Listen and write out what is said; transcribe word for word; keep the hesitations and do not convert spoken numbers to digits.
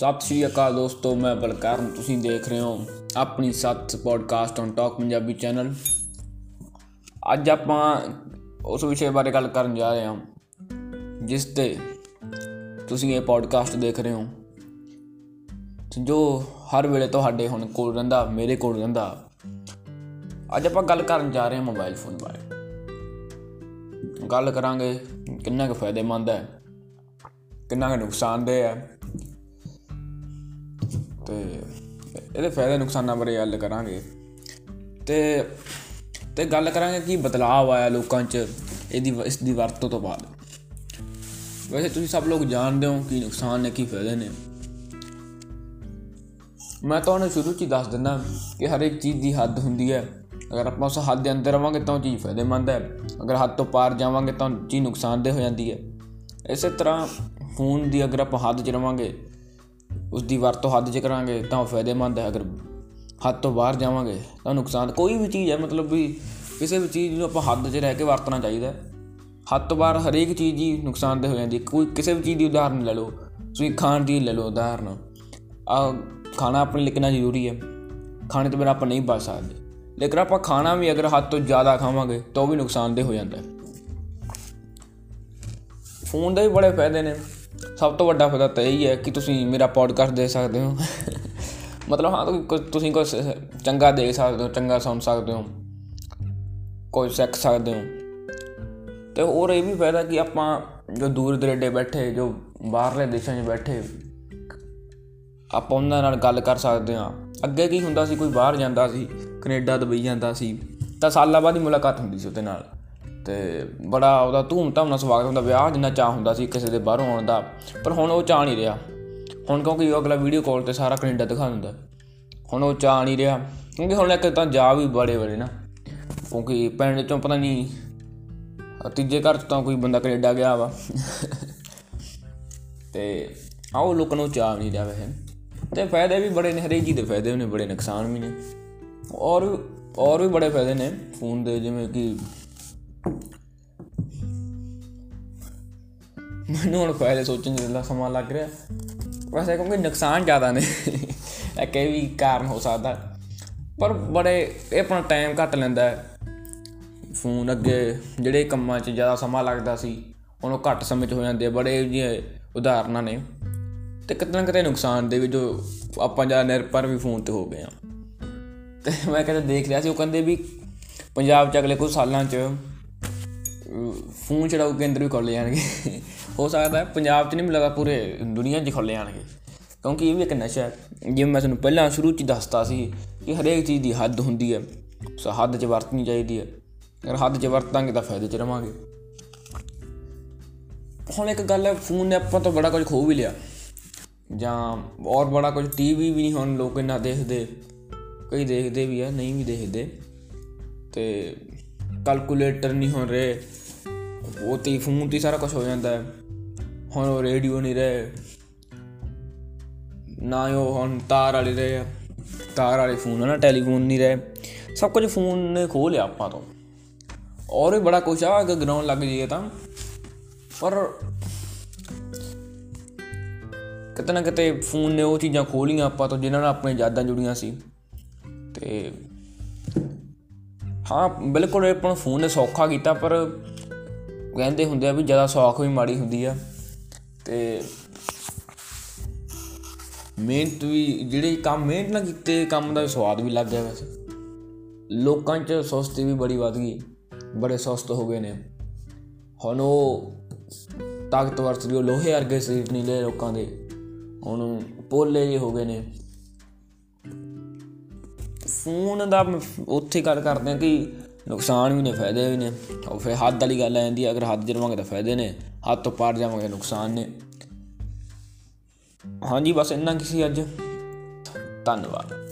ਸਤਿ ਸ਼੍ਰੀ ਅਕਾਲ ਦੋਸਤੋ, ਮੈਂ ਬਲਕਾਰ, ਤੁਸੀਂ ਦੇਖ ਰਹੇ ਹੋ ਆਪਣੀ ਸੱਥ podcast on talk Punjabi channel. ਅੱਜ ਆਪਾਂ ਉਸ ਵਿਸ਼ੇ ਬਾਰੇ ਗੱਲ ਕਰਨ ਜਾ ਰਹੇ ਹਾਂ ਜਿਸ 'ਤੇ ਤੁਸੀਂ ਇਹ ਪੋਡਕਾਸਟ ਦੇਖ ਰਹੇ ਹੋ, ਜੋ ਹਰ ਵੇਲੇ ਤੁਹਾਡੇ ਹੁਣ ਕੋਲ ਰਹਿੰਦਾ, ਮੇਰੇ ਕੋਲ ਰਹਿੰਦਾ। ਅੱਜ ਆਪਾਂ ਗੱਲ ਕਰਨ ਜਾ ਰਹੇ ਹਾਂ ਮੋਬਾਈਲ ਫੋਨ ਬਾਰੇ। ਗੱਲ ਕਰਾਂਗੇ ਕਿੰਨਾ ਕੁ ਫਾਇਦੇਮੰਦ ਹੈ, ਕਿੰਨਾ ਕੁ ਨੁਕਸਾਨਦੇਹ ਹੈ ਅਤੇ ਇਹਦੇ ਫਾਇਦੇ ਨੁਕਸਾਨਾਂ ਬਾਰੇ ਗੱਲ ਕਰਾਂਗੇ ਅਤੇ ਅਤੇ ਗੱਲ ਕਰਾਂਗੇ ਕਿ ਬਦਲਾਅ ਆਇਆ ਲੋਕਾਂ 'ਚ ਇਹਦੀ ਇਸ ਦੀ ਵਰਤੋਂ ਤੋਂ ਬਾਅਦ। ਵੈਸੇ ਤੁਸੀਂ ਸਭ ਲੋਕ ਜਾਣਦੇ ਹੋ ਕਿ ਨੁਕਸਾਨ ਨੇ, ਕੀ ਫਾਇਦੇ ਨੇ। ਮੈਂ ਤੁਹਾਨੂੰ ਸ਼ੁਰੂ 'ਚ ਹੀ ਦੱਸ ਦਿੰਦਾ ਕਿ ਹਰ ਇੱਕ ਚੀਜ਼ ਦੀ ਹੱਦ ਹੁੰਦੀ ਹੈ। ਅਗਰ ਆਪਾਂ ਉਸ ਹੱਦ ਦੇ ਅੰਦਰ ਆਵਾਂਗੇ ਤਾਂ ਉਹ ਚੀਜ਼ ਫਾਇਦੇਮੰਦ ਹੈ, ਅਗਰ ਹੱਦ ਤੋਂ ਪਾਰ ਜਾਵਾਂਗੇ ਤਾਂ ਚੀਜ਼ ਨੁਕਸਾਨਦੇਹ ਹੋ ਜਾਂਦੀ ਹੈ। ਇਸੇ ਤਰ੍ਹਾਂ ਫੋਨ ਦੀ ਅਗਰ ਆਪਾਂ ਹੱਦ 'ਚ ਰਵਾਂਗੇ, ਉਸਦੀ ਵਰਤੋਂ ਹੱਦ 'ਚ ਕਰਾਂਗੇ ਤਾਂ ਉਹ ਫਾਇਦੇਮੰਦ ਹੈ, ਅਗਰ ਹੱਦ ਤੋਂ ਬਾਹਰ ਜਾਵਾਂਗੇ ਤਾਂ ਨੁਕਸਾਨ। ਕੋਈ ਵੀ ਚੀਜ਼ ਹੈ, ਮਤਲਬ ਵੀ ਕਿਸੇ ਵੀ ਚੀਜ਼ ਨੂੰ ਆਪਾਂ ਹੱਦ 'ਚ ਰਹਿ ਕੇ ਵਰਤਣਾ ਚਾਹੀਦਾ। ਹੱਦ ਤੋਂ ਬਾਹਰ ਹਰੇਕ ਚੀਜ਼ ਹੀ ਨੁਕਸਾਨਦੇਹ ਹੋ ਜਾਂਦੀ। ਕੋਈ ਕਿਸੇ ਵੀ ਚੀਜ਼ ਦੀ ਉਦਾਹਰਨ ਲੈ ਲਓ, ਤੁਸੀਂ ਖਾਣ ਦੀ ਲੈ ਲਓ ਉਦਾਹਰਨ। ਆਹ ਖਾਣਾ ਆਪਣੇ ਲਈ ਕਿੰਨਾ ਜ਼ਰੂਰੀ ਹੈ, ਖਾਣੇ ਤੋਂ ਬਿਨਾਂ ਆਪਾਂ ਨਹੀਂ ਬਚ ਸਕਦੇ, ਲੇਕਿਨ ਆਪਾਂ ਖਾਣਾ ਵੀ ਅਗਰ ਹੱਦ ਤੋਂ ਜ਼ਿਆਦਾ ਖਾਵਾਂਗੇ ਤਾਂ ਉਹ ਵੀ ਨੁਕਸਾਨਦੇਹ ਹੋ ਜਾਂਦਾ। ਫੋਨ ਦੇ ਵੀ ਬੜੇ ਫਾਇਦੇ ਨੇ। ਸਭ ਤੋਂ ਵੱਡਾ ਫਾਇਦਾ ਤਾਂ ਇਹੀ ਹੈ ਕਿ ਤੁਸੀਂ ਮੇਰਾ ਪੋਡਕਾਸਟ ਦੇਖ ਸਕਦੇ ਹੋ, ਮਤਲਬ ਹਾਂ ਤੁਸੀਂ ਕੁਛ ਚੰਗਾ ਦੇਖ ਸਕਦੇ ਹੋ, ਚੰਗਾ ਸੁਣ ਸਕਦੇ ਹੋ, ਕੁਝ ਸਿੱਖ ਸਕਦੇ ਹੋ। ਅਤੇ ਹੋਰ ਇਹ ਵੀ ਫਾਇਦਾ ਕਿ ਆਪਾਂ ਜੋ ਦੂਰ ਦੁਰੇਡੇ ਬੈਠੇ, ਜੋ ਬਾਹਰਲੇ ਦੇਸ਼ਾਂ 'ਚ ਬੈਠੇ, ਆਪਾਂ ਉਹਨਾਂ ਨਾਲ ਗੱਲ ਕਰ ਸਕਦੇ ਹਾਂ। ਅੱਗੇ ਕੀ ਹੁੰਦਾ ਸੀ, ਕੋਈ ਬਾਹਰ ਜਾਂਦਾ ਸੀ, ਕੈਨੇਡਾ, ਦੁਬਈ ਜਾਂਦਾ ਸੀ ਤਾਂ ਸਾਲਾਂ ਬਾਅਦ ਹੀ ਮੁਲਾਕਾਤ ਹੁੰਦੀ ਸੀ ਉਹਦੇ ਨਾਲ, ਅਤੇ ਬੜਾ ਉਹਦਾ ਧੂਮ ਧਾਮ ਨਾਲ ਸਵਾਗਤ ਹੁੰਦਾ। ਵਿਆਹ ਜਿੰਨਾ ਚਾਅ ਹੁੰਦਾ ਸੀ ਕਿਸੇ ਦੇ ਬਾਹਰੋਂ ਆਉਣ ਦਾ, ਪਰ ਹੁਣ ਉਹ ਚਾਅ ਨਹੀਂ ਰਿਹਾ। ਹੁਣ ਕਿਉਂਕਿ ਉਹ ਅਗਲਾ ਵੀਡੀਓ ਕਾਲ 'ਤੇ ਸਾਰਾ ਕੈਨੇਡਾ ਦਿਖਾ ਦਿੰਦਾ, ਹੁਣ ਉਹ ਚਾਅ ਨਹੀਂ ਰਿਹਾ। ਕਿਉਂਕਿ ਹੁਣ ਇੱਕ ਤਾਂ ਜਾ ਵੀ ਬੜੇ ਬੜੇ ਨਾ, ਕਿਉਂਕਿ ਪਿੰਡ 'ਚੋਂ ਪਤਾ ਨਹੀਂ ਤੀਜੇ ਘਰ 'ਚ ਤਾਂ ਕੋਈ ਬੰਦਾ ਕੈਨੇਡਾ ਗਿਆ ਵਾ, ਅਤੇ ਆਹ ਲੋਕਾਂ ਨੂੰ ਚਾਅ ਨਹੀਂ ਰਿਹਾ। ਵੈਸੇ ਅਤੇ ਫਾਇਦੇ ਵੀ ਬੜੇ ਨੇ, ਹਰੇਕ ਚੀਜ਼ ਦੇ ਫਾਇਦੇ ਨੇ, ਬੜੇ ਨੁਕਸਾਨ ਵੀ ਨੇ। ਔਰ ਔਰ ਵੀ ਬੜੇ ਫਾਇਦੇ ਨੇ ਫੋਨ ਦੇ, ਜਿਵੇਂ ਕਿ ਮੈਨੂੰ ਹੁਣ ਫਾਇਦੇ ਸੋਚਣ 'ਚ ਜ਼ਿਆਦਾ ਸਮਾਂ ਲੱਗ ਰਿਹਾ ਵੈਸੇ, ਕਿਉਂਕਿ ਨੁਕਸਾਨ ਜ਼ਿਆਦਾ ਨੇ। ਇੱਕ ਇਹ ਵੀ ਕਾਰਨ ਹੋ ਸਕਦਾ, ਪਰ ਬੜੇ ਇਹ ਆਪਣਾ ਟਾਈਮ ਘੱਟ ਲੈਂਦਾ ਹੈ ਫੋਨ। ਅੱਗੇ ਜਿਹੜੇ ਕੰਮਾਂ 'ਚ ਜ਼ਿਆਦਾ ਸਮਾਂ ਲੱਗਦਾ ਸੀ, ਹੁਣ ਉਹ ਘੱਟ ਸਮੇਂ 'ਚ ਹੋ ਜਾਂਦੇ। ਬੜੇ ਜਿਹੇ ਉਦਾਹਰਨਾਂ ਨੇ, ਅਤੇ ਕਿਤੇ ਨਾ ਕਿਤੇ ਨੁਕਸਾਨ ਦੇ ਵੀ, ਜੋ ਆਪਾਂ ਜ਼ਿਆਦਾ ਨਿਰਭਰ ਵੀ ਫੋਨ 'ਤੇ ਹੋ ਗਏ ਹਾਂ। ਅਤੇ ਮੈਂ ਕਦੇ ਦੇਖ ਰਿਹਾ ਸੀ, ਉਹ ਕਹਿੰਦੇ ਵੀ ਪੰਜਾਬ 'ਚ ਅਗਲੇ ਕੁਝ ਸਾਲਾਂ 'ਚ ਫੋਨ ਛਡਾਊ ਕੇਂਦਰ ਵੀ ਖੋਲ੍ਹੇ ਜਾਣਗੇ। ਹੋ ਸਕਦਾ ਪੰਜਾਬ 'ਚ ਨਹੀਂ, ਮੈਨੂੰ ਲੱਗਦਾ ਪੂਰੇ ਦੁਨੀਆ 'ਚ ਖੋਲ੍ਹੇ ਜਾਣਗੇ, ਕਿਉਂਕਿ ਇਹ ਵੀ ਇੱਕ ਨਸ਼ਾ ਹੈ। ਜਿਵੇਂ ਮੈਂ ਤੁਹਾਨੂੰ ਪਹਿਲਾਂ ਸ਼ੁਰੂ 'ਚ ਦੱਸਤਾ ਸੀ ਕਿ ਹਰੇਕ ਚੀਜ਼ ਦੀ ਹੱਦ ਹੁੰਦੀ ਹੈ, ਸੋ ਹੱਦ 'ਚ ਵਰਤਣੀ ਚਾਹੀਦੀ ਹੈ। ਅਗਰ ਹੱਦ 'ਚ ਵਰਤਾਂਗੇ ਤਾਂ ਫਾਇਦੇ 'ਚ ਰਹਾਂਗੇ। ਹੁਣ ਇੱਕ ਗੱਲ ਹੈ, ਫੋਨ ਨੇ ਆਪਾਂ ਤੋਂ ਬੜਾ ਕੁਝ ਖੋਹ ਵੀ ਲਿਆ, ਜਾਂ ਔਰ ਬੜਾ ਕੁਝ। ਟੀ ਵੀ ਵੀ ਨਹੀਂ ਹੁਣ ਲੋਕ ਇੰਨਾ ਦੇਖਦੇ, ਕਈ ਦੇਖਦੇ ਵੀ ਆ, ਨਹੀਂ ਵੀ ਦੇਖਦੇ। ਅਤੇ ਕੈਲਕੂਲੇਟਰ ਨਹੀਂ ਹੁਣ ਰਹੇ, ਉਹ 'ਤੇ ਫੋਨ 'ਤੇ ਸਾਰਾ ਕੁਛ ਹੋ ਜਾਂਦਾ ਹੈ। ਹੁਣ ਉਹ ਰੇਡੀਓ ਨਹੀਂ ਰਹੇ, ਨਾ ਹੀ ਉਹ ਹੁਣ ਤਾਰ ਵਾਲੇ ਰਹੇ ਆ, ਤਾਰ ਵਾਲੇ ਫੋਨ, ਹੈ ਨਾ, ਟੈਲੀਫੋਨ ਨਹੀਂ ਰਹੇ। ਸਭ ਕੁਝ ਫੋਨ ਨੇ ਖੋਹ ਲਿਆ ਆਪਾਂ ਤੋਂ। ਔਰ ਵੀ ਬੜਾ ਕੁਛ ਆ, ਅਗਰ ਗਰਾਊਂਡ ਲੱਗ ਜਾਈਏ ਤਾਂ। ਪਰ ਕਿਤੇ ਨਾ ਕਿਤੇ ਫੋਨ ਨੇ ਉਹ ਚੀਜ਼ਾਂ ਖੋਹ ਲਈਆਂ ਆਪਾਂ ਤੋਂ ਜਿਹਨਾਂ ਨਾਲ ਆਪਣੀਆਂ ਯਾਦਾਂ ਜੁੜੀਆਂ ਸੀ। ਅਤੇ ਹਾਂ, ਬਿਲਕੁਲ ਇਹ ਆਪਾਂ ਫੋਨ ਨੇ ਸੌਖਾ ਕੀਤਾ, ਪਰ ਕਹਿੰਦੇ ਹੁੰਦੇ ਆ ਵੀ ਜ਼ਿਆਦਾ ਸੌਖ ਵੀ ਮਾੜੀ ਹੁੰਦੀ ਆ, ਅਤੇ ਮਿਹਨਤ ਵੀ, ਜਿਹੜੇ ਕੰਮ ਮਿਹਨਤ ਨਾਲ ਕੀਤੇ ਕੰਮ ਦਾ ਵੀ ਸਵਾਦ ਵੀ ਲੱਗ ਗਿਆ। ਵੈਸੇ ਲੋਕਾਂ 'ਚ ਸੁਸਤੀ ਵੀ ਬੜੀ ਵੱਧ ਗਈ, ਬੜੇ ਸੁਸਤ ਹੋ ਗਏ ਨੇ ਹੁਣ। ਉਹ ਤਾਕਤਵਰ ਸੀ, ਉਹ ਲੋਹੇ ਵਰਗੇ ਸਰੀਰ ਨਹੀਂ ਰਹੇ ਲੋਕਾਂ ਦੇ, ਹੁਣ ਪੋਲੇ ਜਿਹੇ ਹੋ ਗਏ ਨੇ। ਫੋਨ ਦਾ ਉੱਥੇ ਗੱਲ ਕਰਦੇ ਹਾਂ ਕਿ ਨੁਕਸਾਨ ਵੀ ਨੇ, ਫਾਇਦੇ ਵੀ ਨੇ। ਉਹ ਫਿਰ ਹੱਦ ਵਾਲੀ ਗੱਲ ਆ ਜਾਂਦੀ ਹੈ, ਅਗਰ ਹੱਦ 'ਚ ਰਵਾਂਗੇ ਤਾਂ ਫਾਇਦੇ ਨੇ, ਹੱਦ ਤੋਂ ਪਾਰ ਜਾਵਾਂਗੇ ਨੁਕਸਾਨ ਨੇ। ਹਾਂਜੀ, ਬਸ ਇੰਨਾ ਕੁ ਸੀ ਅੱਜ। ਧੰਨਵਾਦ।